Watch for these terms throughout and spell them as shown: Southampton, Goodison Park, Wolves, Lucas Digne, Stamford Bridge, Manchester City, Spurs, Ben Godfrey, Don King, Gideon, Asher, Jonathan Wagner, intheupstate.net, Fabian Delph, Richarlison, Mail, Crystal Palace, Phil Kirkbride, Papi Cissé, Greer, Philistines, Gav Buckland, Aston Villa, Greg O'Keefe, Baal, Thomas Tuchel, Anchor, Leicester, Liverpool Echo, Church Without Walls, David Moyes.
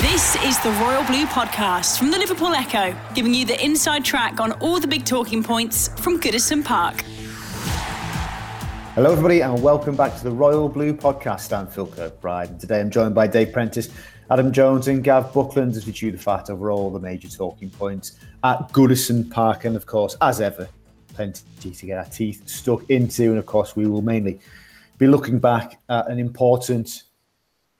This is the Royal Blue Podcast from the Liverpool Echo, giving you the inside track on all the big talking points from Goodison Park. Hello everybody and welcome back to the Royal Blue Podcast. I'm Phil Kirkbride and today I'm joined by Dave Prentice, Adam Jones and Gav Buckland as we chew the fat over all the major talking points at Goodison Park. And of course, as ever, plenty to get our teeth stuck into. And of course, we will mainly be looking back at an important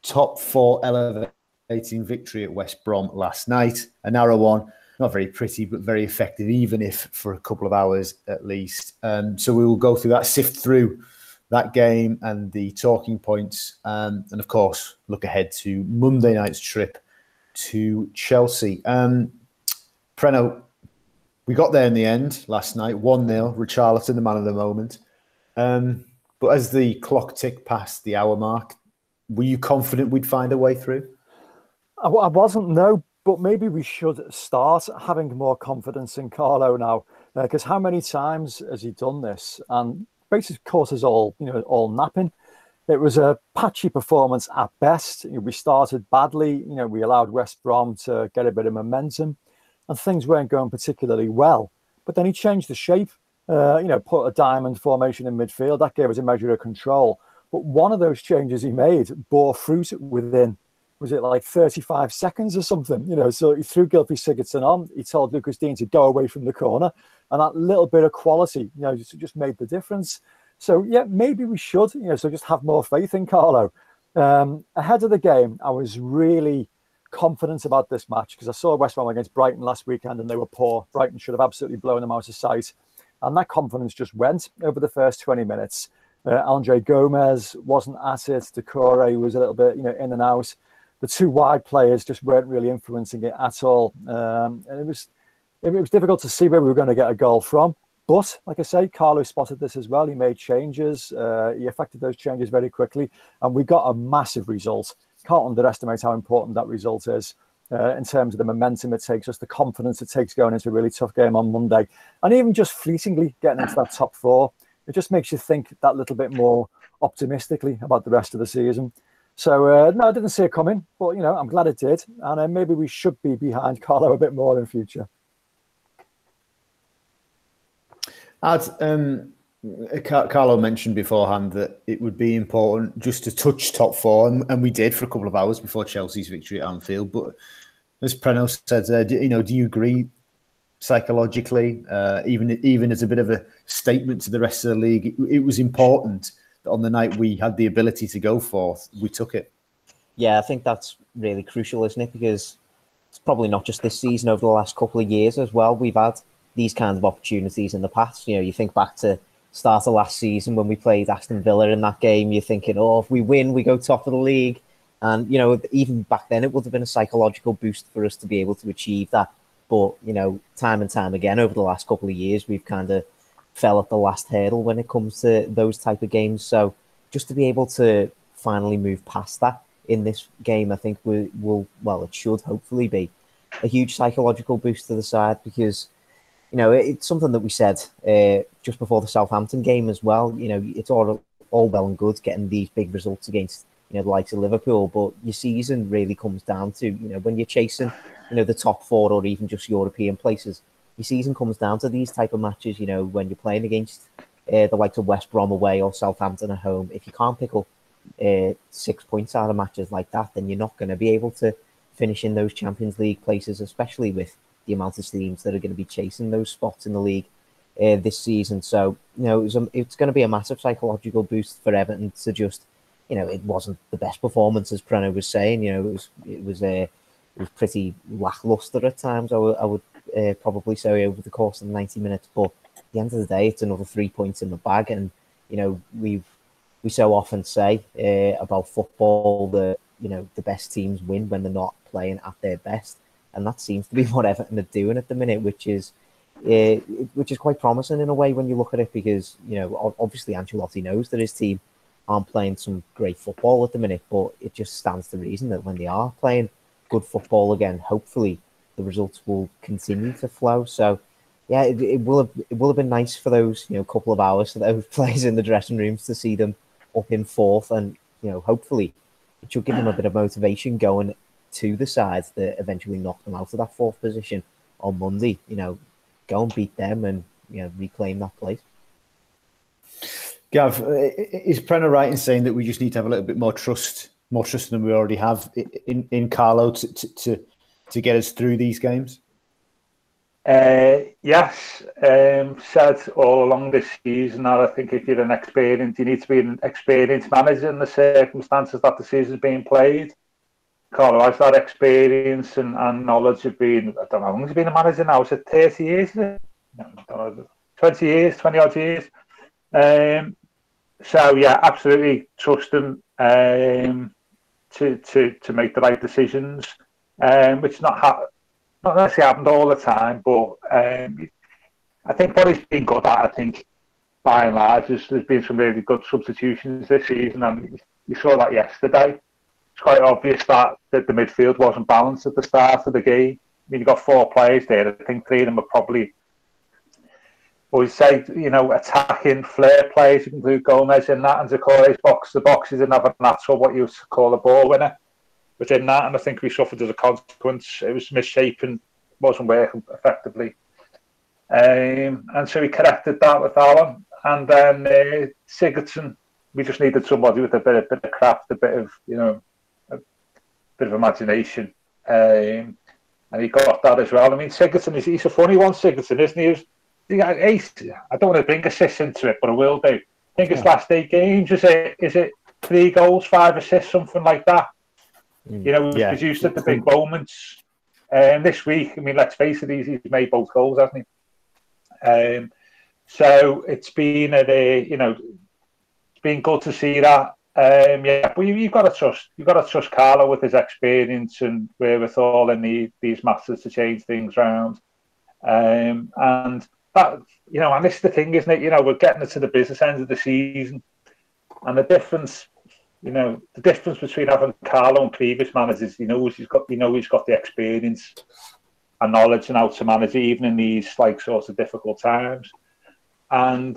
top four elevator 18 victory at West Brom last night. A narrow one, not very pretty, but very effective, even if for a couple of hours at least. So we will go through that, sift through that game and the talking points. And of course, look ahead to Monday night's trip to Chelsea. Preno, we got there in the end last night, 1-0, Richarlison, the man of the moment. But as the clock ticked past the hour mark, were you confident we'd find a way through? I wasn't, no, but maybe we should start having more confidence in Carlo now, because how many times has he done this? And basically, of course, is all napping. It was a patchy performance at best. We started badly. We allowed West Brom to get a bit of momentum, and things weren't going particularly well. But then he changed the shape. Put a diamond formation in midfield. That gave us a measure of control. But one of those changes he made bore fruit within. Was it like 35 seconds or something? So he threw Gylfi Sigurdsson on. He told Lucas Digne to go away from the corner. And that little bit of quality, just made the difference. So, yeah, maybe we should, so just have more faith in Carlo. Ahead of the game, I was really confident about this match because I saw West Brom against Brighton last weekend and they were poor. Brighton should have absolutely blown them out of sight. And that confidence just went over the first 20 minutes. André Gomes wasn't at it. Decore was a little bit, in and out. The two wide players just weren't really influencing it at all. And it was difficult to see where we were going to get a goal from. But, like I say, Carlo spotted this as well. He made changes. He effected those changes very quickly. And we got a massive result. Can't underestimate how important that result is in terms of the momentum it takes us, the confidence it takes going into a really tough game on Monday. And even just fleetingly getting into that top four, it just makes you think that little bit more optimistically about the rest of the season. So, no, I didn't see it coming, but, I'm glad it did. And maybe we should be behind Carlo a bit more in future. Carlo mentioned beforehand that it would be important just to touch top four, and we did for a couple of hours before Chelsea's victory at Anfield. But as Preno said, do you agree psychologically, even as a bit of a statement to the rest of the league, it was important on the night we had the ability to go forth, we took it. Yeah, I think that's really crucial, isn't it? Because it's probably not just this season, over the last couple of years as well, we've had these kinds of opportunities in the past. You think back to start of last season when we played Aston Villa in that game, you're thinking, if we win, we go top of the league. And, even back then, it would have been a psychological boost for us to be able to achieve that. But, time and time again, over the last couple of years, we've kind of fell at the last hurdle when it comes to those type of games. So just to be able to finally move past that in this game, I think it should hopefully be a huge psychological boost to the side because, it's something that we said just before the Southampton game as well. It's all well and good getting these big results against, the likes of Liverpool, but your season really comes down to, when you're chasing, the top four or even just European places. Your season comes down to these type of matches, when you're playing against the likes of West Brom away or Southampton at home. If you can't pick up 6 points out of matches like that, then you're not going to be able to finish in those Champions League places, especially with the amount of teams that are going to be chasing those spots in the league this season. So, it's going to be a massive psychological boost for Everton to just, it wasn't the best performance, as Preno was saying. It was pretty lackluster at times, I would probably so over the course of 90 minutes, but at the end of the day, it's another 3 points in the bag. And we so often say about football that you know, the best teams win when they're not playing at their best. And that seems to be what Everton are doing at the minute, which is quite promising in a way when you look at it, because, you know, obviously Ancelotti knows that his team aren't playing some great football at the minute, but it just stands to reason that when they are playing good football again, hopefully the results will continue to flow. So, yeah, it will have been nice for those, you know, couple of hours for those players in the dressing rooms to see them up in fourth, and, you know, hopefully it should give them a bit of motivation going to the sides that eventually knocked them out of that fourth position on Monday. You know, go and beat them and, you know, reclaim that place. Gav, is Prentice right in saying that we just need to have a little bit more trust than we already have in Carlo to get us through these games? Yes. Said all along this season that I think if you're you need to be an experienced manager in the circumstances that the season's being played. Carlo has that experience and knowledge of being, I don't know how long he's been a manager now, is it 30 years? 20 years, 20 odd years. So yeah, absolutely trust him to make the right decisions, which not necessarily happened all the time, but I think what he's been good at, I think, by and large, there's been some really good substitutions this season, and you saw that yesterday. It's quite obvious that the midfield wasn't balanced at the start of the game. I mean, you've got four players there. I think three of them are probably, I would say, you know, attacking flair players. You can include Gomez in that, and Zakore's box to box. He didn't have a natural, what you would call, a ball winner within that, and I think we suffered as a consequence. It was misshapen, wasn't working effectively. And so we corrected that with Alan. And then Sigurdsson, we just needed somebody with a bit of craft, a bit of, you know, bit of imagination, and he got that as well. I mean, Sigurdsson, he's a funny one, Sigurdsson, isn't he? I don't want to bring assists into it, but I will do. I think his last 8 games, is it 3 goals, 5 assists, something like that? You know, he was used at the big moments. And this week, I mean, let's face it, he's made both goals, hasn't he? So it's been it's been good to see that. But you've got to trust Carlo with his experience and wherewithal in these matters to change things round. And that, you know, and this is the thing, isn't it? You know, we're getting it to the business end of the season, and the difference, you know, between having Carlo and previous managers, you know, he's got the experience and knowledge and how to manage even in these like sorts of difficult times. And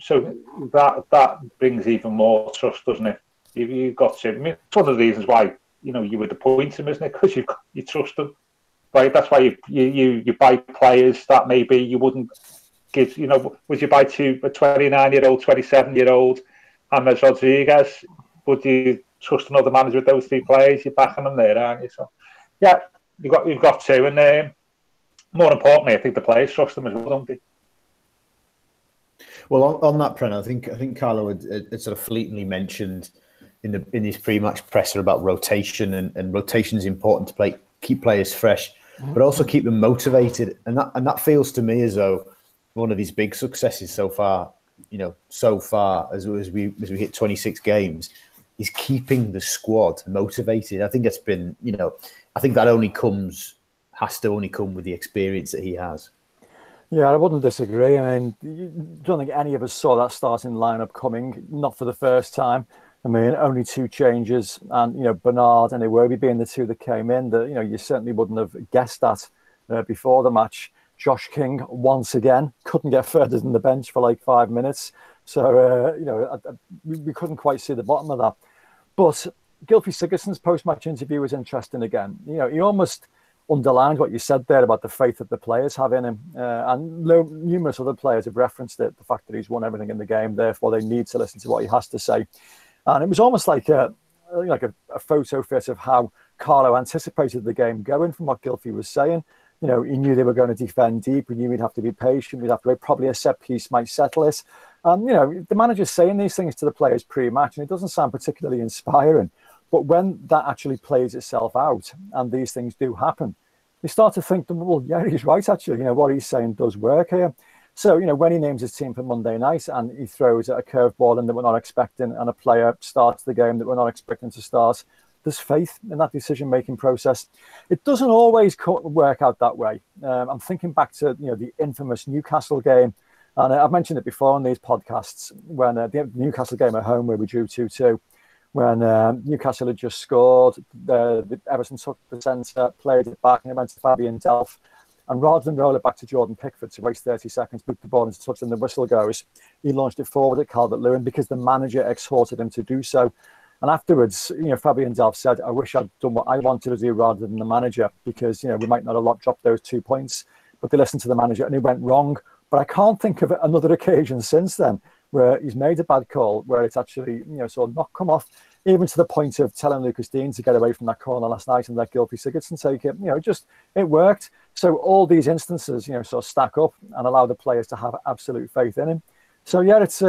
so that brings even more trust, doesn't it? You've got to. I mean, it's one of the reasons why, you know, you would appoint him, isn't it? Because you trust him, right? That's why you buy players that maybe you wouldn't give. You know, would you buy a 29-year-old, 27-year-old, James Rodriguez? Would you trust another manager with those 3 players? You're backing them there, aren't you? So yeah, you've got to, and more importantly, I think the players trust them as well, don't they? Well, on that, Prentice, I think Carlo had sort of fleetingly mentioned in his pre-match presser about rotation, and rotation is important to keep players fresh, but also keep them motivated. And that feels to me as though one of his big successes so far, you know, as we hit 26 games, is keeping the squad motivated. I think that's been, you know, I think that has to only come with the experience that he has. Yeah, I wouldn't disagree. I mean, I don't think any of us saw that starting lineup coming, not for the first time. I mean, only 2 changes, and, you know, Bernard and Iwobi being the 2 that came in, that, you know, you certainly wouldn't have guessed that before the match. Josh King, once again, couldn't get further than the bench for like 5 minutes. So, you know, we couldn't quite see the bottom of that. But Gylfi Sigurdsson's post-match interview was interesting again. You know, he almost underlined what you said there about the faith that the players have in him, and numerous other players have referenced it, the fact that he's won everything in the game, therefore they need to listen to what he has to say. And it was almost like a photo fit of how Carlo anticipated the game going from what Gylfi was saying. You know, he knew they were going to defend deep, we knew we'd have to be patient, we'd have to wait, probably a set piece might settle it. You know, the manager's saying these things to the players pre-match, and it doesn't sound particularly inspiring. But when that actually plays itself out, and these things do happen, you start to think, well, yeah, he's right, actually. You know, what he's saying does work here. So, you know, when he names his team for Monday night and he throws a curveball in that we're not expecting, and a player starts the game that we're not expecting to start, there's faith in that decision-making process. It doesn't always work out that way. I'm thinking back to the infamous Newcastle game, and I've mentioned it before on these podcasts, when the Newcastle game at home where we drew 2-2, when Newcastle had just scored, the Everton took the centre, played it back, and it went to Fabian Delph. And rather than roll it back to Jordan Pickford to waste 30 seconds, put the ball into touch and the whistle goes, he launched it forward at Calvert-Lewin because the manager exhorted him to do so. And afterwards, Fabian Delph said, I wish I'd done what I wanted to do rather than the manager, because, we might not have dropped those 2 points, but they listened to the manager and it went wrong. But I can't think of another occasion since then where he's made a bad call, where it's actually, sort of not come off, even to the point of telling Lucas Digne to get away from that corner last night and let Gylfi Sigurdsson take it. It worked. So all these instances, sort of stack up and allow the players to have absolute faith in him. So, yeah, it's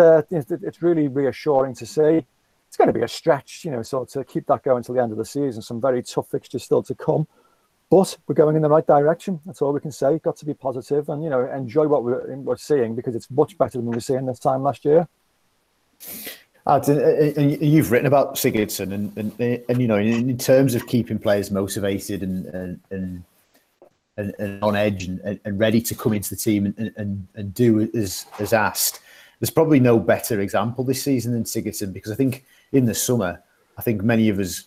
really reassuring to see. It's going to be a stretch, sort of keep that going till the end of the season. Some very tough fixtures still to come. But we're going in the right direction. That's all we can say. Got to be positive and, enjoy what we're seeing, because it's much better than we were seeing this time last year. You've written about Sigurdsson and in terms of keeping players motivated and on edge and ready to come into the team and do as asked, there's probably no better example this season than Sigurdsson, because I think in the summer, many of us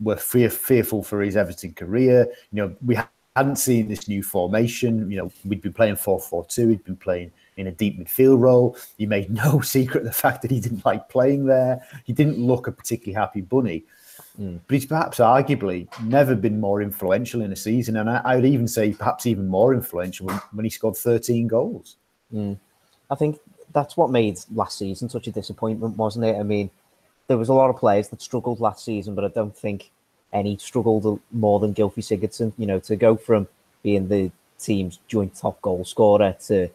were fearful for his Everton career. We hadn't seen this new formation. We'd been playing 4-4-2. He'd been playing in a deep midfield role. He made no secret of the fact that he didn't like playing there. He didn't look a particularly happy bunny. But he's perhaps arguably never been more influential in a season. And I would even say perhaps even more influential when he scored 13 goals. I think that's what made last season such a disappointment, wasn't it? I mean, there was a lot of players that struggled last season, but I don't think any struggled more than Gylfi Sigurdsson. To go from being the team's joint top goal scorer to,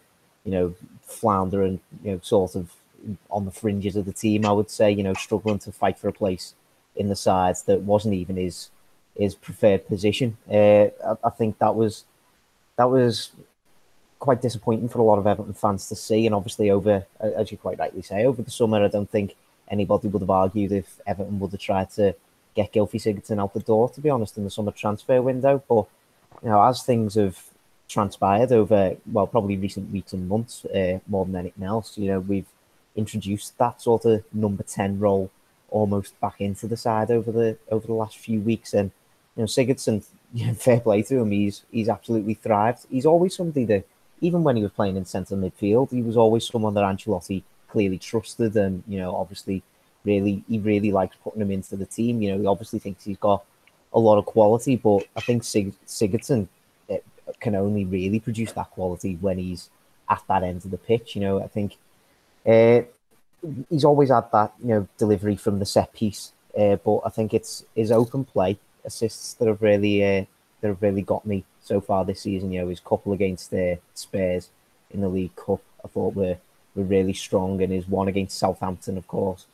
floundering, sort of on the fringes of the team, I would say, struggling to fight for a place in the side that wasn't even his preferred position. I think that was quite disappointing for a lot of Everton fans to see. And obviously, as you quite rightly say, over the summer, I don't think anybody would have argued if Everton would have tried to get Gylfi Sigurdsson out the door, to be honest, in the summer transfer window. But, as things have transpired over, probably recent weeks and months, more than anything else, we've introduced that sort of number 10 role almost back into the side over the last few weeks. And, Sigurdsson, fair play to him, he's absolutely thrived. He's always somebody that, even when he was playing in centre midfield, he was always someone that Ancelotti clearly trusted, and obviously he really likes putting him into the team. He obviously thinks he's got a lot of quality, but I think Sigurdsson can only really produce that quality when he's at that end of the pitch. I think he's always had that delivery from the set piece, but I think it's his open play assists that have really got me so far this season. His couple against Spurs in the League Cup I thought were really strong, and his one against Southampton, of course,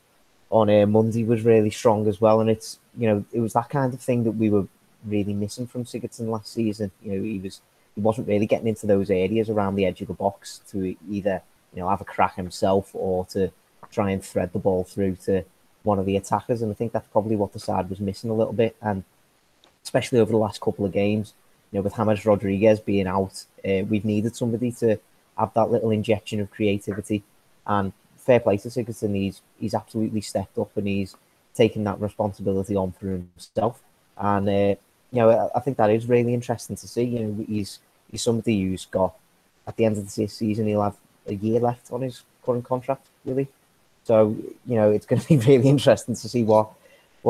on Monday was really strong as well. And it's, it was that kind of thing that we were really missing from Sigurdsson last season. He wasn't really getting into those areas around the edge of the box to either, have a crack himself or to try and thread the ball through to one of the attackers. And I think that's probably what the side was missing a little bit. And especially over the last couple of games, with James Rodriguez being out, we've needed somebody to have that little injection of creativity. And fair play to Sigurdsson, he's absolutely stepped up and he's taken that responsibility on for himself. And I think that is really interesting to see. He's somebody who's got, at the end of the season, he'll have a year left on his current contract, really. So it's going to be really interesting to see what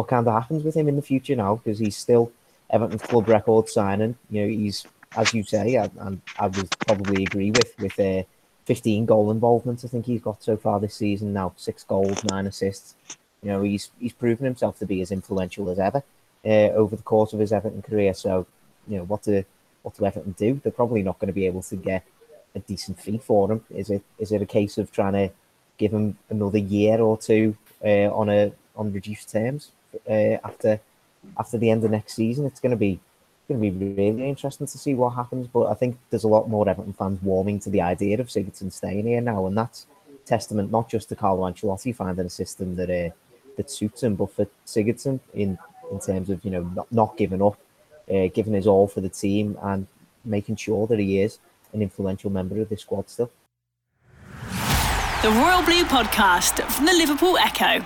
kind of happens with him in the future now, because he's still Everton's club record signing. He's, as you say, and I would probably agree with 15 goal involvements I think he's got so far this season now, 6 goals, 9 assists. He's proven himself to be as influential as ever over the course of his Everton career. So, what do Everton do? They're probably not going to be able to get a decent fee for him. Is it a case of trying to give him another year or two on reduced terms after the end of next season? It's going to be really interesting to see what happens, but I think there's a lot more Everton fans warming to the idea of Sigurdsson staying here now, and that's testament not just to Carlo Ancelotti finding a system that suits him, but for Sigurdsson in in terms of, you know, not giving up, giving his all for the team and making sure that he is an influential member of this squad still. The Royal Blue Podcast from the Liverpool Echo.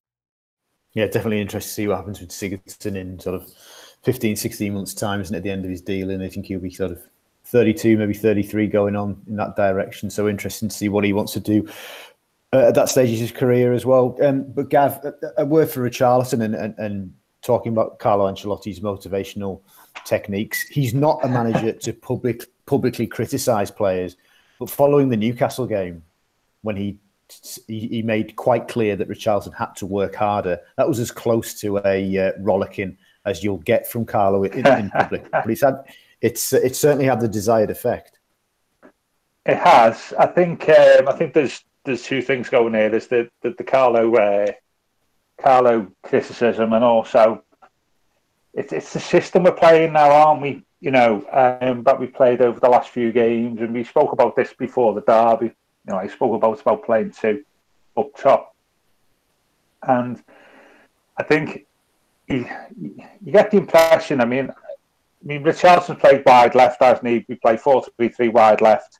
Yeah, definitely interesting to see what happens with Sigurdsson in sort of 15, 16 months' time, isn't it, at the end of his deal, and I think he'll be sort of 32, maybe 33 going on in that direction. So interesting to see what he wants to do at that stage of his career as well. But Gav, a word for Richarlison and talking about Carlo Ancelotti's motivational techniques. He's not a manager to publicly criticise players, but following the Newcastle game, when he made quite clear that Richarlison had to work harder, that was as close to a rollicking as you'll get from Carlo in public. But it's certainly had the desired effect. It has. I think there's two things going here. There's the Carlo criticism, and also it's the system we're playing now, aren't we? You know, that we played over the last few games, and we spoke about this before the derby. You know, I spoke about playing two up top, and I think you get the impression. I mean, Richarlison played wide left, hasn't he? We play 4-3-3 wide left.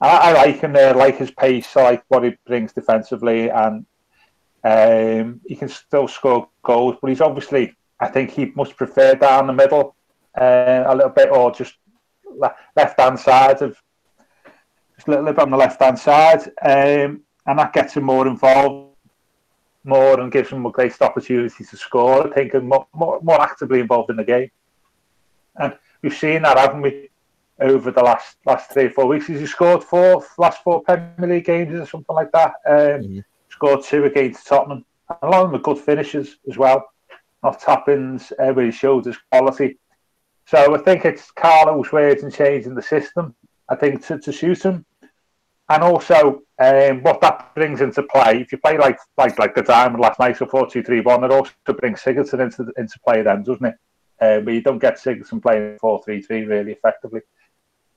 I like him there. I like his pace. I like what he brings defensively, and he can still score goals. But he's obviously, I think, he must prefer down the middle a little bit, or just left hand side of just a little bit on the left hand side, and that gets him more involved, more, and gives him a great opportunity to score. I think, and more actively involved in the game. And we've seen that, haven't we, over the last 3 or 4 weeks? He's scored last four Premier League games or something like that. Scored two against Tottenham. And a lot of them are good finishes as well. Not tap-ins, where he showed his quality. So I think it's Carlo's words and changing the system, I think, to suit him. And also what that brings into play, if you play like the Diamond last night, so 4-2-3-1, it also brings Sigurdsson into play then, doesn't it? But you don't get Sigurdsson playing 4-3-3 really effectively.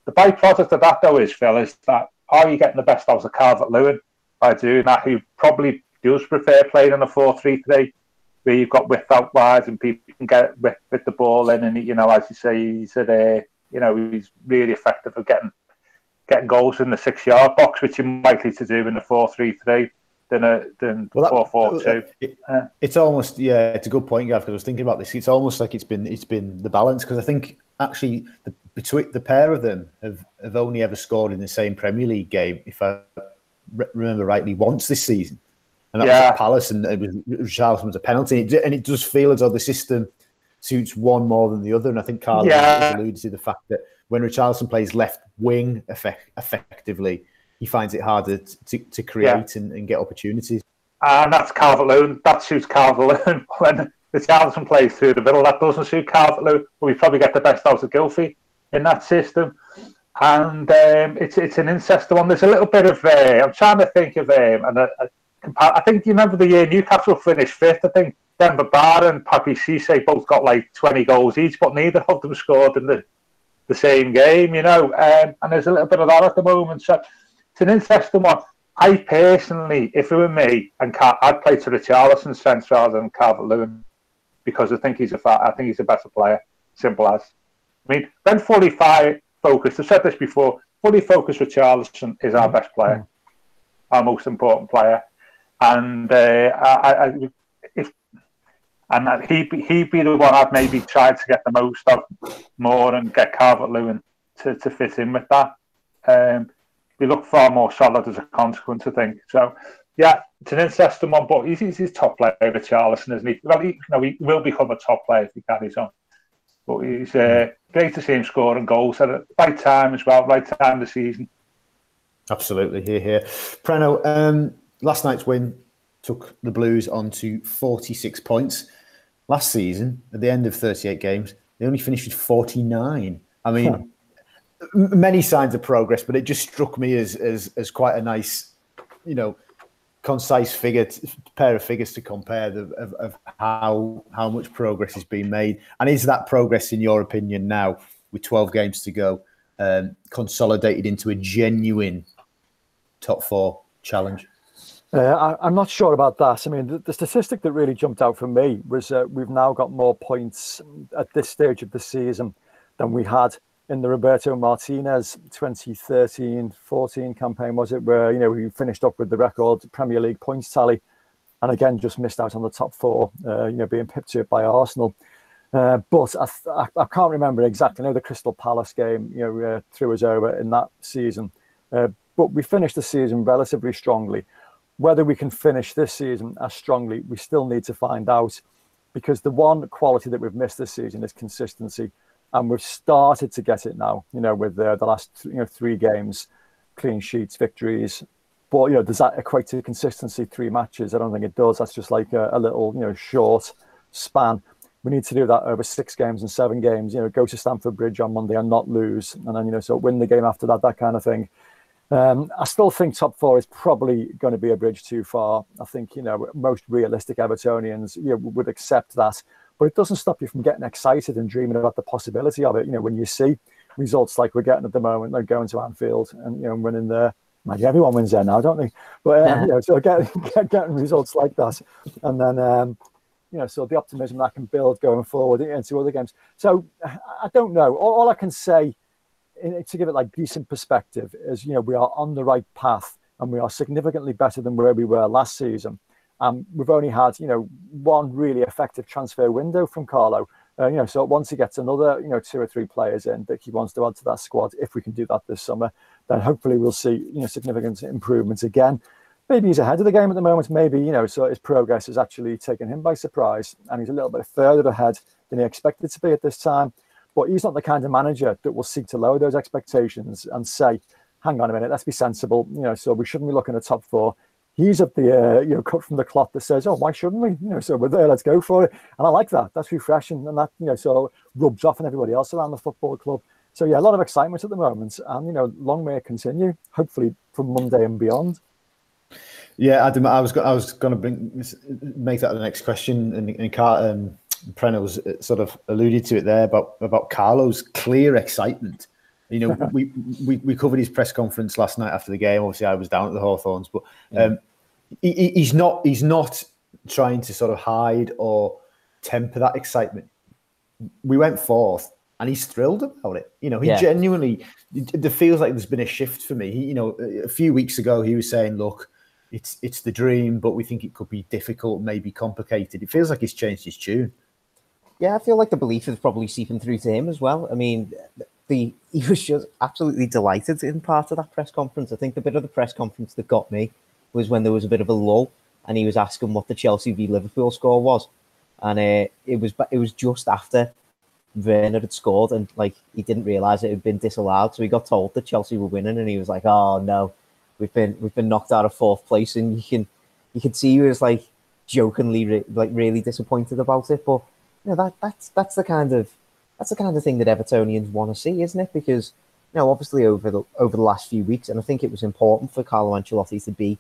The byproduct of that, though, is, Phil, is that are you getting the best out of Calvert-Lewin by doing that, who probably does prefer playing in a 4-3-3, where you've got width out wide and people can get with the ball in, and, you know, as you say, he's at he's really effective at getting goals in the 6-yard box, which you're likely to do in a 4-3-3. Than 4-4-2. It's almost, yeah, it's a good point, Gav, because I was thinking about this. It's almost like it's been the balance, because I think actually between the pair of them have only ever scored in the same Premier League game, if I remember rightly, once this season, and that was at Palace, and it was Richarlison was a penalty, and it does feel as though the system suits one more than the other, and I think Carl alluded to the fact that when Richarlison plays left wing effectively. He finds it harder to create and get opportunities. And that's Calvert-Lewin. That suits Calvert-Lewin. When Richarlison plays through the middle, that doesn't suit Calvert-Lewin. But we probably get the best out of Gylfi in that system. And it's an interesting one. There's a little bit of... I'm trying to think of... I think, you remember the year Newcastle finished fifth, I think. Denver Barr and Papi Cissé both got like 20 goals each, but neither of them scored in the same game, you know. And there's a little bit of that at the moment. So... it's an interesting one. I personally, if it were me, and I'd play to Richarlison's sense rather than Calvert-Lewin, because I think he's a better player. Simple as. I mean, when fully focused, I've said this before, fully focused Richarlison is our best player, our most important player, and he'd be the one I'd maybe tried to get the most of more and get Calvert-Lewin to fit in with that. They look far more solid as a consequence, I think. So, yeah, it's an interesting one, but he's top player, Richarlison, isn't he? Well, he will become a top player if he carries on. But he's great to see him scoring goals at the right time as well, right time of the season. Absolutely, here. Preno, last night's win took the Blues on to 46 points. Last season, at the end of 38 games, they only finished with 49. I mean, many signs of progress, but it just struck me as quite a nice, you know, concise figure, pair of figures to compare of how much progress has been made. And is that progress, in your opinion, now with 12 games to go, consolidated into a genuine top four challenge? I'm not sure about that. I mean, the statistic that really jumped out for me was we've now got more points at this stage of the season than we had in the Roberto Martinez 2013-14 campaign, was it, where, you know, we finished up with the record Premier League points tally and again just missed out on the top four, you know, being pipped to it by Arsenal. But I can't remember exactly. I know the Crystal Palace game, you know, threw us over in that season. But we finished the season relatively strongly. Whether we can finish this season as strongly, we still need to find out, because the one quality that we've missed this season is consistency, and we've started to get it now. You know, with the last three games, clean sheets, victories. But you know, does that equate to consistency? Three matches? I don't think it does. That's just like a little, you know, short span. We need to do that over 6 games and 7 games. You know, go to Stamford Bridge on Monday and not lose, and then, you know, so win the game after that, that kind of thing. I still think top four is probably going to be a bridge too far. I think, you know, most realistic Evertonians, you know, would accept that, but it doesn't stop you from getting excited and dreaming about the possibility of it. You know, when you see results like we're getting at the moment, like going to Anfield and, you know, winning there. Imagine everyone wins there now, don't they? But you know, so getting results like that, and then you know, so the optimism that can build going forward into other games. So I don't know. All I can say, to give it like decent perspective, is, you know, we are on the right path and we are significantly better than where we were last season. We've only had, you know, one really effective transfer window from Carlo. You know, so once he gets another, you know, 2 or 3 players in that he wants to add to that squad, if we can do that this summer, then hopefully we'll see, you know, significant improvements again. Maybe he's ahead of the game at the moment. Maybe, you know, so his progress has actually taken him by surprise and he's a little bit further ahead than he expected to be at this time. But he's not the kind of manager that will seek to lower those expectations and say, hang on a minute, let's be sensible. You know, so we shouldn't be looking at top four. He's at the, you know, cut from the cloth that says, oh, why shouldn't we? You know, so we're there, let's go for it. And I like that. That's refreshing. And that, you know, so rubs off on everybody else around the football club. So yeah, a lot of excitement at the moment. And, you know, long may it continue, hopefully from Monday and beyond. Yeah, Adam, I was going to make that the next question. And Prentice sort of alluded to it there about Carlo's clear excitement. You know, we covered his press conference last night after the game. Obviously, I was down at the Hawthorns, but he's not trying to sort of hide or temper that excitement. We went forth, and he's thrilled about it. You know, he genuinely. It feels like there's been a shift for me. He, you know, a few weeks ago he was saying, "Look, it's the dream, but we think it could be difficult, maybe complicated." It feels like he's changed his tune. Yeah, I feel like the belief is probably seeping through to him as well. I mean, he was just absolutely delighted in part of that press conference. I think the bit of the press conference that got me was when there was a bit of a lull and he was asking what the Chelsea v Liverpool score was. And it was just after Werner had scored and, like, he didn't realise it had been disallowed. So he got told that Chelsea were winning and he was like, oh, no, we've been knocked out of 4th place. And you could see he was, like, jokingly, like, really disappointed about it. But you know, that's the kind of thing that Evertonians want to see, isn't it? Because, you know, obviously over the last few weeks, and I think it was important for Carlo Ancelotti to be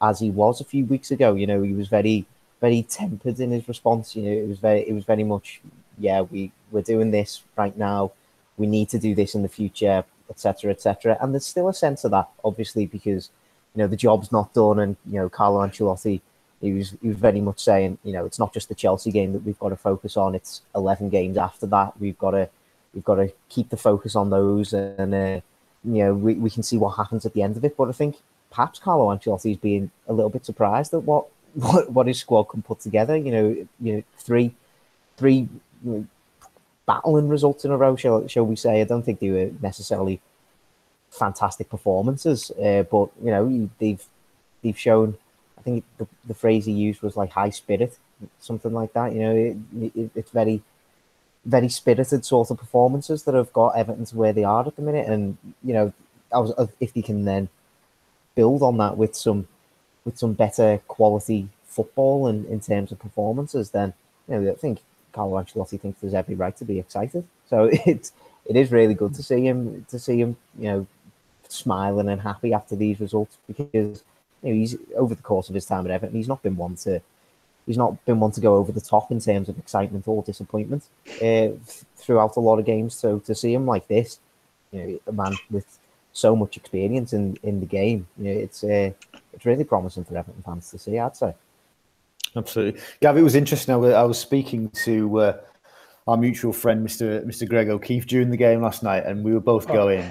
as he was a few weeks ago. You know, he was very, very tempered in his response. You know, it was very much, yeah, we're doing this right now, we need to do this in the future, etc., etc. And there's still a sense of that, obviously, because, you know, the job's not done, and, you know, Carlo Ancelotti. He was very much saying, you know, it's not just the Chelsea game that we've got to focus on. It's 11 games after that. We've got to keep the focus on those, and you know, we can see what happens at the end of it. But I think perhaps Carlo Ancelotti is being a little bit surprised at what his squad can put together. You know, three you know, battling results in a row. Shall we say? I don't think they were necessarily fantastic performances, but you know, they've shown. I think the phrase he used was like high spirit, something like that. You know, it's very, very spirited sort of performances that have got Everton to where they are at the minute. And you know, if they can then build on that with some better quality football and in terms of performances, then you know, I think Carlo Ancelotti thinks there's every right to be excited. So it is really good to see him you know, smiling and happy after these results, because you know, he's over the course of his time at Everton, he's not been one to go over the top in terms of excitement or disappointment throughout a lot of games. So to see him like this, you know, a man with so much experience in the game, you know, it's really promising for Everton fans to see, I'd say. Absolutely, Gav. It was interesting. I was speaking to our mutual friend, Mr. Greg O'Keefe, during the game last night, and we were both going,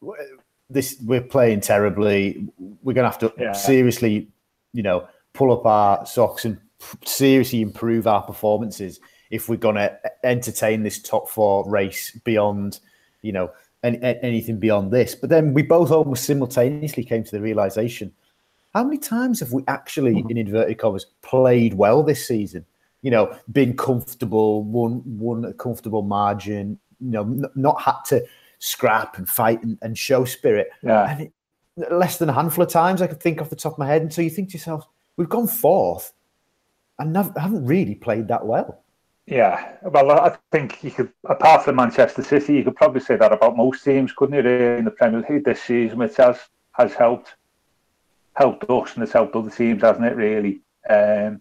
we're playing terribly. We're going to have to seriously, you know, pull up our socks and seriously improve our performances if we're going to entertain this top four race beyond, you know, anything beyond this." But then we both almost simultaneously came to the realization: how many times have we actually, in inverted commas, played well this season? You know, been comfortable, won a comfortable margin, you know, not had to scrap and fight and show spirit. Yeah. And less than a handful of times I could think off the top of my head. And so you think to yourself, we've gone fourth and haven't really played that well. Yeah, well, I think you could, apart from Manchester City, you could probably say that about most teams, couldn't you, really, in the Premier League this season, which has helped us and it's helped other teams, hasn't it, really? So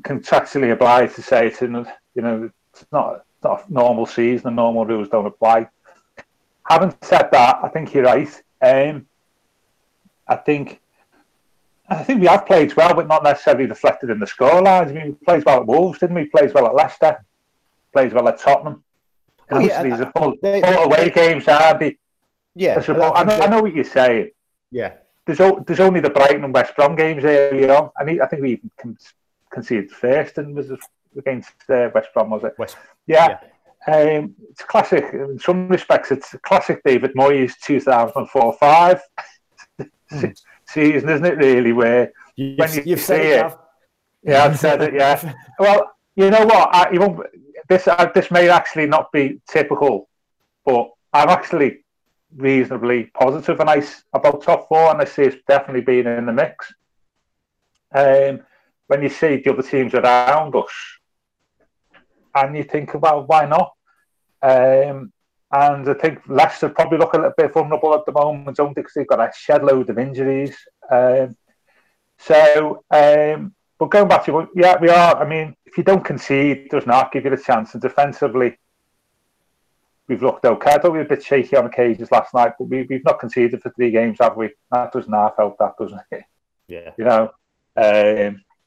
contractually obliged to say it's, you know, it's not a normal season, and normal rules don't apply. Having said that, I think you're right. I think we have played well, but not necessarily reflected in the scorelines. I mean, we played well at Wolves, didn't we? We played well at Leicester, played well at Tottenham. And these are all away games, aren't they? Yeah, I know what you're saying. Yeah, there's only the Brighton and West Brom games early on. I think we even conceded first, and was against West Brom, was it? Yeah. It's classic. In some respects, it's a classic David Moyes 2004-05 season, isn't it? Really, where you've see it. Yeah, I've said it. Yeah. Well, you know what? This may actually not be typical, but I'm actually reasonably positive and nice about top four, and I see it's definitely been in the mix. When you see the other teams around us and you think, well, why not? And I think Leicester probably look a little bit vulnerable at the moment, don't they, because they've got a shed load of injuries. But going back to, yeah, we are. I mean, if you don't concede, it does not give you the chance. And defensively, we've looked okay. I thought we were a bit shaky on occasions last night, but we've not conceded for 3 games, have we? That doesn't half help, that, doesn't it? Yeah. You know,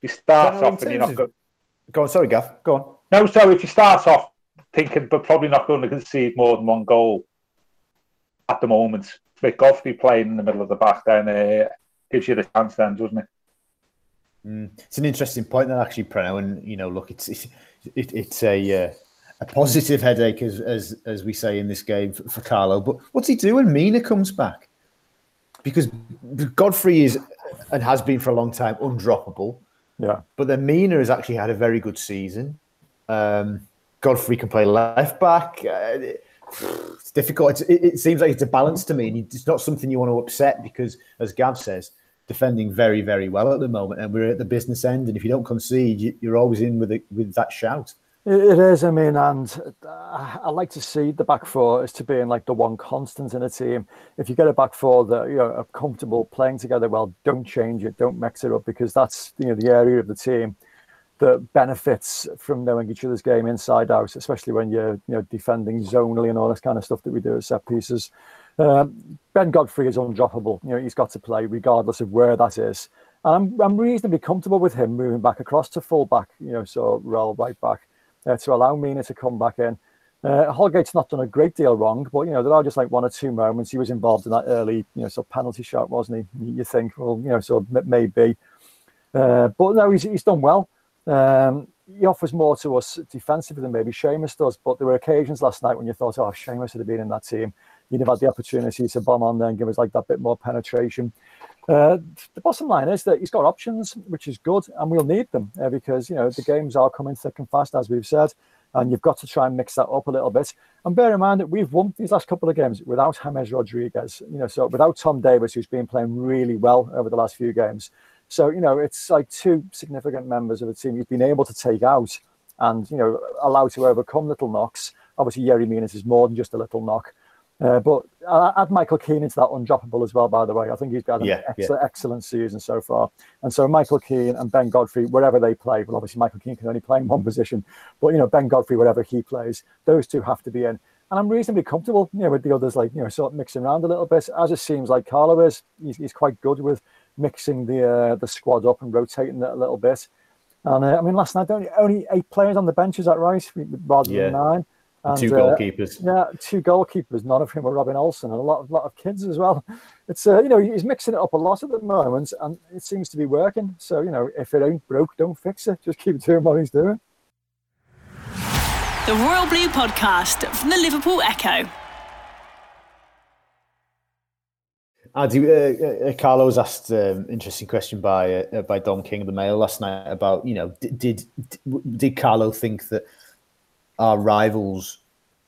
you start off and you're not going. Go on, sorry, Gav. Go on. No, so if you start off thinking, but probably not going to concede more than 1 goal at the moment, with Godfrey playing in the middle of the back, then gives you the chance, then, doesn't it? It's an interesting point, that actually, Preno, and you know, look, it's a. A positive headache, as we say in this game, for Carlo. But what's he do when Mina comes back? Because Godfrey is, and has been for a long time, undroppable. Yeah. But then Mina has actually had a very good season. Godfrey can play left back. It's difficult. It seems like it's a balance to me, and it's not something you want to upset because, as Gav says, defending very, very well at the moment, and we're at the business end. And if you don't concede, you're always in with that shout. It is, I mean, and I like to see the back four as to being like the one constant in a team. If you get a back four that, you know, are comfortable playing together, well, don't change it, don't mix it up, because that's, you know, the area of the team that benefits from knowing each other's game inside out, especially when you're, you know, defending zonally and all this kind of stuff that we do at set pieces. Ben Godfrey is undroppable. You know, he's got to play regardless of where that is. And I'm reasonably comfortable with him moving back across to full back, you know, so roll right back. To allow Mina to come back in. Holgate's not done a great deal wrong, but, you know, there are just like 1 or 2 moments. He was involved in that early, you know, sort of penalty shot, wasn't he? You think, well, you know, sort of maybe. But no, he's done well. He offers more to us defensively than maybe Seamus does, but there were occasions last night when you thought, oh, if Seamus had been in that team, you'd have had the opportunity to bomb on there and give us like that bit more penetration. The bottom line is that he's got options, which is good, and we'll need them because, you know, the games are coming thick and fast, as we've said, and you've got to try and mix that up a little bit. And bear in mind that we've won these last couple of games without James Rodriguez, you know, so without Tom Davies, who's been playing really well over the last few games. So, you know, it's like two significant members of the team he's been able to take out and, you know, allow to overcome little knocks. Obviously, Yerry Mina is more than just a little knock. But I'll add Michael Keane into that undroppable as well, by the way. I think he's got an excellent season so far. And so Michael Keane and Ben Godfrey, wherever they play, well, obviously Michael Keane can only play in one position, but, you know, Ben Godfrey, wherever he plays, those two have to be in. And I'm reasonably comfortable, you know, with the others, like, you know, sort of mixing around a little bit, as it seems like Carlo is. He's quite good with mixing the squad up and rotating it a little bit. And, I mean, last night, only 8 players on the bench, is that right? Rather than 9. And 2 goalkeepers. Yeah, 2 goalkeepers, none of whom were Robin Olsen, and a lot of kids as well. It's, you know, he's mixing it up a lot at the moment, and it seems to be working. So, you know, if it ain't broke, don't fix it. Just keep doing what he's doing. The Royal Blue Podcast from the Liverpool Echo. Adi, Carlo was asked an interesting question by Don King of the Mail last night about, you know, did Carlo think that our rivals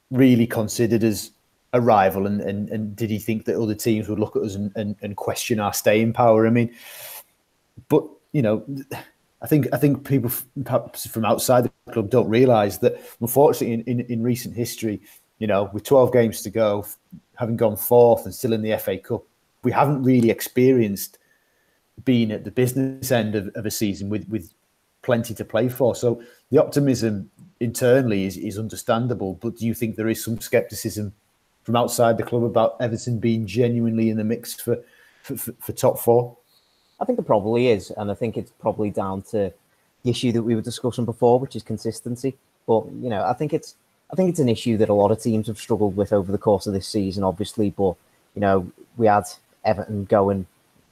really considered as a rival, and did he think that other teams would look at us and question our staying power? I mean, but, you know, I think people perhaps from outside the club don't realise that, unfortunately, in recent history, you know, with 12 games to go, having gone 4th and still in the FA Cup, we haven't really experienced being at the business end of a season with plenty to play for. So the optimism internally is understandable, but do you think there is some scepticism from outside the club about Everton being genuinely in the mix for top 4? I think there probably is, and I think it's probably down to the issue that we were discussing before, which is consistency. But, you know, I think it's an issue that a lot of teams have struggled with over the course of this season, obviously. But, you know, we had Everton going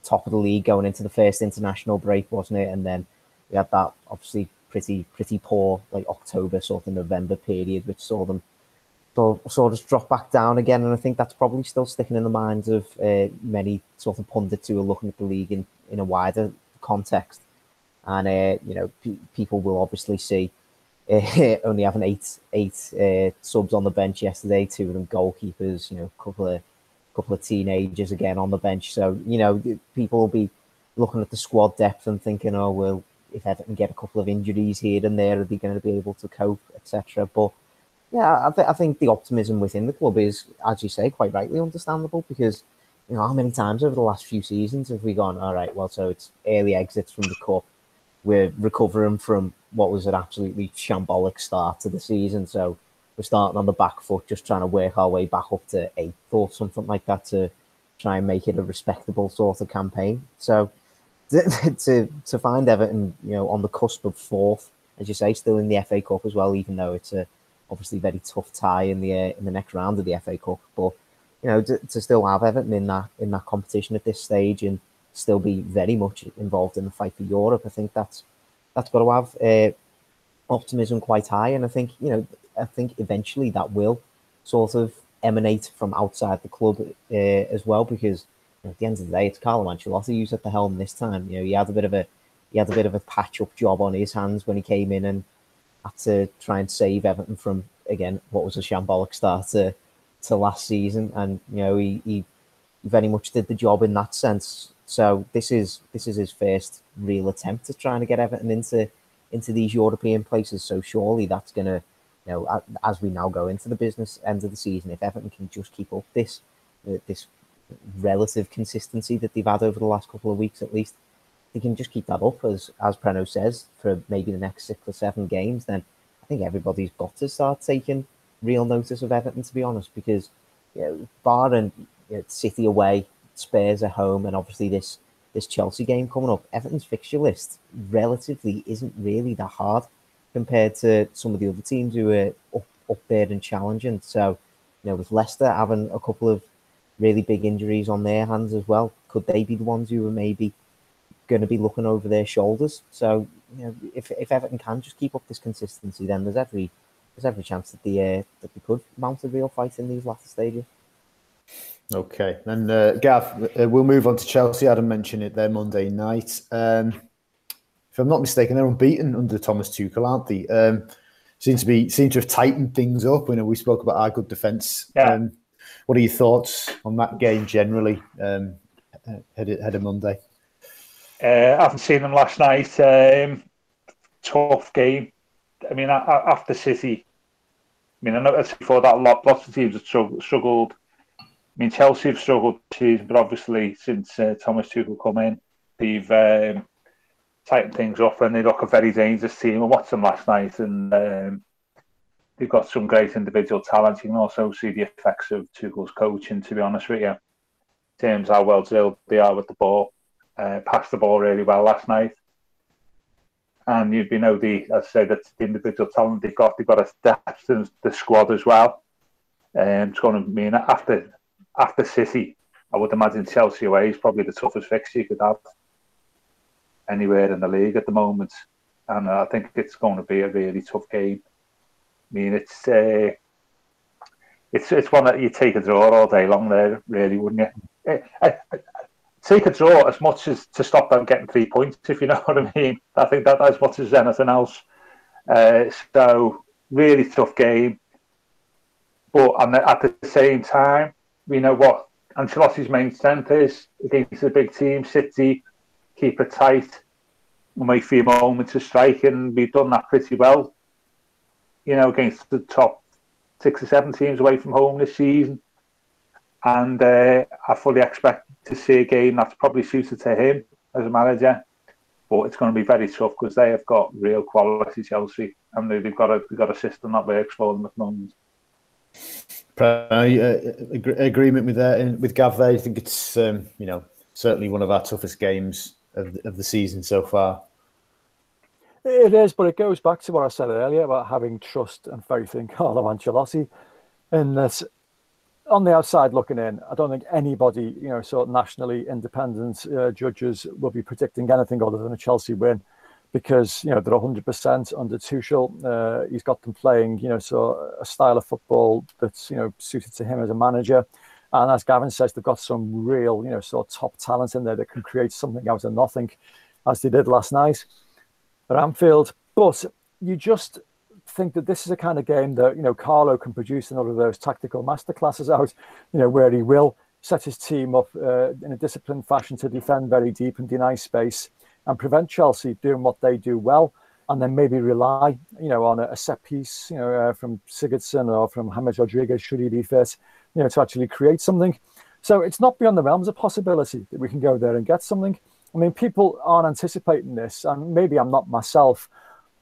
top of the league going into the first international break, wasn't it? And then we had that obviously pretty poor, like, October, sort of November period, which saw them sort of drop back down again. And I think that's probably still sticking in the minds of many sort of pundits who are looking at the league in a wider context. And, you know, people will obviously see only having eight subs on the bench yesterday, 2 of them goalkeepers, you know, a couple of teenagers again on the bench. So, you know, people will be looking at the squad depth and thinking, oh, well, if Everton get a couple of injuries here and there, are they going to be able to cope, etc.? But yeah, I think the optimism within the club is, as you say, quite rightly understandable, because, you know, how many times over the last few seasons have we gone, all right, well, so it's early exits from the cup, we're recovering from what was an absolutely shambolic start to the season, so we're starting on the back foot, just trying to work our way back up to 8th or something like that to try and make it a respectable sort of campaign. So to find Everton, you know, on the cusp of 4th, as you say, still in the FA Cup as well, even though it's a obviously very tough tie in the next round of the FA Cup. But, you know, to still have Everton in that competition at this stage and still be very much involved in the fight for Europe, I think that's got to have optimism quite high. And I think, you know, eventually that will sort of emanate from outside the club as well, because at the end of the day, it's Carlo Ancelotti who's at the helm this time. You know, he had a bit of a patch-up job on his hands when he came in and had to try and save Everton from, again, what was a shambolic start to last season. And, you know, he very much did the job in that sense. So this is his first real attempt at trying to get Everton into these European places. So surely that's going to, you know, as we now go into the business end of the season, if Everton can just keep up this relative consistency that they've had over the last couple of weeks, at least, they can just keep that up, as Preno says, for maybe the next 6 or 7 games, then I think everybody's got to start taking real notice of Everton, to be honest, because, you know, barring, you know, City away, Spurs at home, and obviously this Chelsea game coming up, Everton's fixture list relatively isn't really that hard compared to some of the other teams who are up there and challenging. So, you know, with Leicester having a couple of really big injuries on their hands as well, could they be the ones who are maybe going to be looking over their shoulders? So, you know, if Everton can just keep up this consistency, then there's every chance that they could mount a real fight in these latter stages. Okay, and Gav, we'll move on to Chelsea. Adam mentioned it there, Monday night. If I'm not mistaken, they're unbeaten under Thomas Tuchel, aren't they? Seem to have tightened things up. You know, we spoke about our good defence. Yeah. What are your thoughts on that game generally, head of Monday? Haven't seen them last night. Tough game. I mean, after City, I mean, I know before that lots of teams have struggled. I mean, Chelsea have struggled this season, but obviously since Thomas Tuchel come in, they've tightened things up and they look a very dangerous team. I watched them last night and they've got some great individual talent. You can also see the effects of Tuchel's coaching, to be honest with you. In terms of how well drilled they are with the ball. Passed the ball really well last night. And you know, as I said, that's the individual talent they've got. They've got a depth in the squad as well. It's going to mean after City, I would imagine Chelsea away is probably the toughest fixture you could have anywhere in the league at the moment. And I think it's going to be a really tough game. I mean, it's one that you take a draw all day long there, really, wouldn't you? Take a draw as much as to stop them getting 3 points, if you know what I mean. I think that as much as anything else. So, really tough game. But at the same time, we know what Ancelotti's main strength is against the big team, City, keep it tight, wait for your moment to strike, and we've done that pretty well, you know, against the top 6 or 7 teams away from home this season. And I fully expect to see a game that's probably suited to him as a manager, but it's going to be very tough because they have got real quality, Chelsea, and they've got a system that works for them at the moment. Agreement with that, and with Gav there. I think it's you know, certainly one of our toughest games of the season so far. It is, but it goes back to what I said earlier about having trust and faith in Carlo Ancelotti, and that's. On the outside looking in, I don't think anybody, you know, sort of nationally independent judges will be predicting anything other than a Chelsea win, because you know they're 100% under Tuchel. He's got them playing, you know, so a style of football that's, you know, suited to him as a manager. And as Gavin says, they've got some real, you know, sort of top talent in there that can create something out of nothing, as they did last night at Anfield. But you just think that this is a kind of game that, you know, Carlo can produce another of those tactical masterclasses out, you know, where he will set his team up in a disciplined fashion to defend very deep and deny space and prevent Chelsea doing what they do well, and then maybe rely, you know, on a set piece, you know, from Sigurdsson or from James Rodriguez, should he be fit, you know, to actually create something. So it's not beyond the realms of possibility that we can go there and get something. I mean, people aren't anticipating this, and maybe I'm not myself,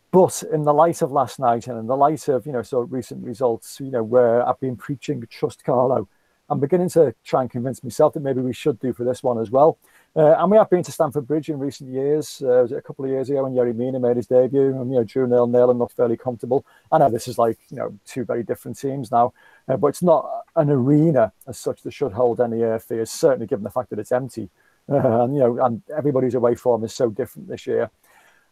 but in the light of last night and in the light of, you know, sort of recent results, you know, where I've been preaching trust Carlo, I'm beginning to try and convince myself that maybe we should do for this one as well. And we have been to Stamford Bridge in recent years. Was it a couple of years ago when Yerry Mina made his debut and, you know, drew 0-0 and looked fairly comfortable. I know this is like, you know, two very different teams now, but it's not an arena as such that should hold any fears, certainly given the fact that it's empty. And, you know, and everybody's away form is so different this year.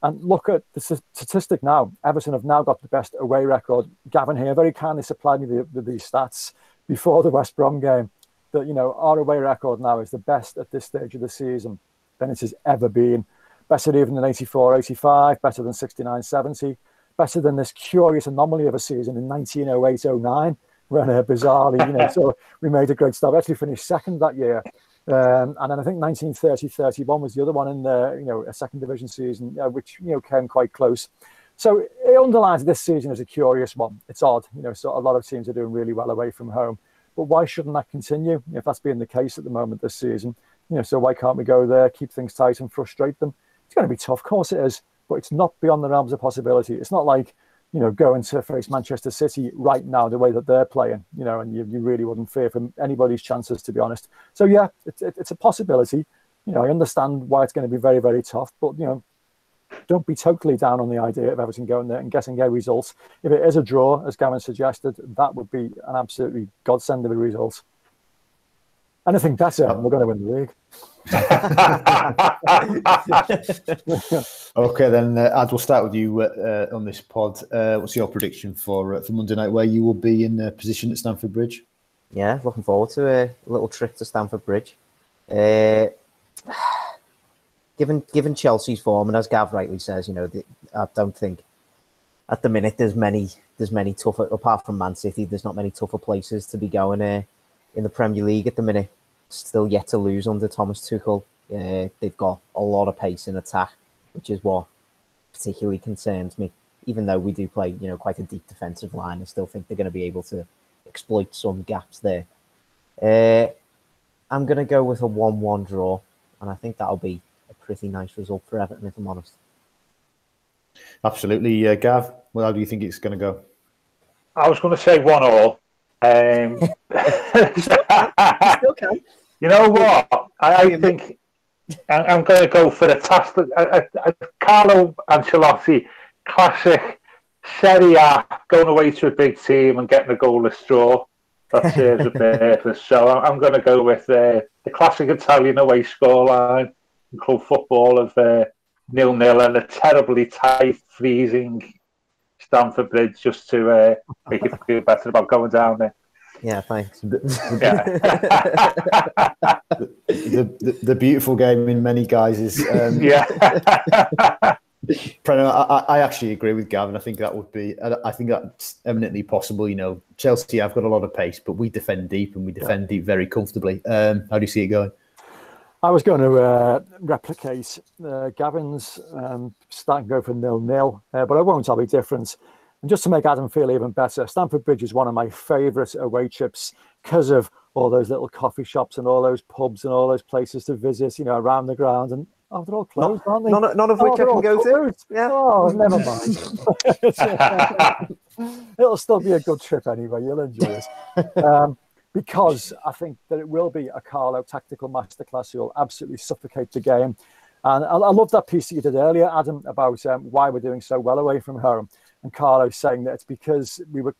And look at the statistic now. Everton have now got the best away record. Gavin here very kindly supplied me with these stats before the West Brom game, that, you know, our away record now is the best at this stage of the season than it has ever been. Better even than 84-85, better than 69-70, better than this curious anomaly of a season in 1908-09, when bizarrely, you know, so we made a great start. We actually finished second that year. And then I think 1930-31 was the other one in the, you know, a second division season, which, you know, came quite close. So it underlines this season as a curious one. It's odd, you know, so a lot of teams are doing really well away from home. But why shouldn't that continue? If that's been the case at the moment this season, you know, so why can't we go there, keep things tight and frustrate them? It's going to be tough, of course it is, but it's not beyond the realms of possibility. It's not like, you know, going to face Manchester City right now, the way that they're playing, you know, and you really wouldn't fear from anybody's chances, to be honest. So, yeah, it's a possibility. You know, I understand why it's going to be very, very tough, but, you know, don't be totally down on the idea of Everton going there and getting a result. If it is a draw, as Gavin suggested, that would be an absolutely godsend of a result. Anything better, and we're going to win the league. Okay, then, Ad, we'll start with you on this pod. What's your prediction for Monday night, where you will be in position at Stamford Bridge? Yeah, looking forward to a little trip to Stamford Bridge. Given Chelsea's form, and as Gav rightly says, you know, I don't think at the minute there's many tougher, apart from Man City, there's not many tougher places to be going in the Premier League at the minute. Still yet to lose under Thomas Tuchel. They've got a lot of pace in attack, which is what particularly concerns me. Even though we do play, you know, quite a deep defensive line, I still think they're going to be able to exploit some gaps there. I'm going to go with a 1-1 draw, and I think that'll be a pretty nice result for Everton, if I'm honest. Absolutely. Gav, well, how do you think it's going to go? I was going to say 1-1. Okay. You know what? I think I'm going to go for a fantastic Carlo Ancelotti classic Serie A, going away to a big team and getting a goalless draw. That serves a purpose. So I'm going to go with the classic Italian away scoreline in club football of 0-0 and a terribly tight, freezing Stamford Bridge, just to make it feel better about going down there. Yeah, thanks. The beautiful game in many guises. Preno, I actually agree with Gavin. I think that would be. I think that's eminently possible. You know, Chelsea have got a lot of pace, but we defend deep, and we defend deep very comfortably. How do you see it going? I was going to replicate Gavin's start and go for 0-0, but I won't. I'll be different. And just to make Adam feel even better, Stamford Bridge is one of my favourite away trips because of all those little coffee shops and all those pubs and all those places to visit, you know, around the ground. And they're all closed, aren't they? None of which I can go to. Yeah. Oh, never mind. It'll still be a good trip anyway. You'll enjoy it. Because I think that it will be a Carlo tactical masterclass who will absolutely suffocate the game. And I love that piece that you did earlier, Adam, about why we're doing so well away from home. And Carlo saying that it's because we were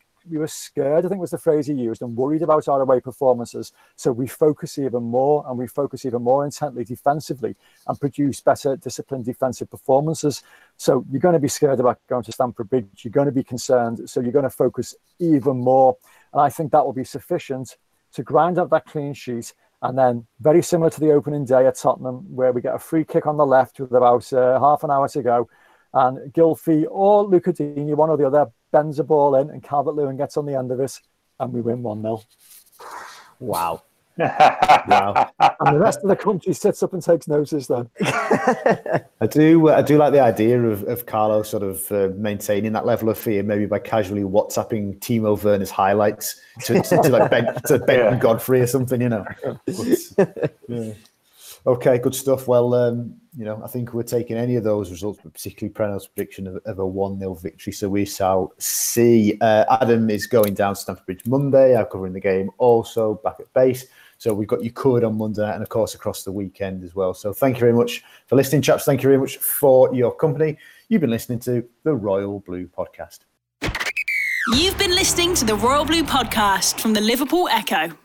scared, I think was the phrase he used, and worried about our away performances. So we focus even more, and we focus even more intently defensively and produce better disciplined defensive performances. So you're going to be scared about going to Stamford Bridge. You're going to be concerned. So you're going to focus even more. And I think that will be sufficient to grind up that clean sheet. And then very similar to the opening day at Tottenham, where we get a free kick on the left with about half an hour to go. And Gylfi or Lucas Digne, one or the other, bends the ball in, and Calvert-Lewin gets on the end of it, and we win 1-0. Wow. Wow. And the rest of the country sits up and takes notice then. I do like the idea of Carlo sort of maintaining that level of fear, maybe by casually WhatsApping Timo Werner's highlights to like Ben Godfrey or something, you know. But, yeah. Okay, good stuff. Well, you know, I think we're taking any of those results, but particularly Preno's prediction of a 1-0 victory. So we shall see. Adam is going down to Stamford Bridge Monday. I'm covering the game also back at base. So we've got you covered on Monday and, of course, across the weekend as well. So thank you very much for listening, chaps. Thank you very much for your company. You've been listening to the Royal Blue Podcast. You've been listening to the Royal Blue Podcast from the Liverpool Echo.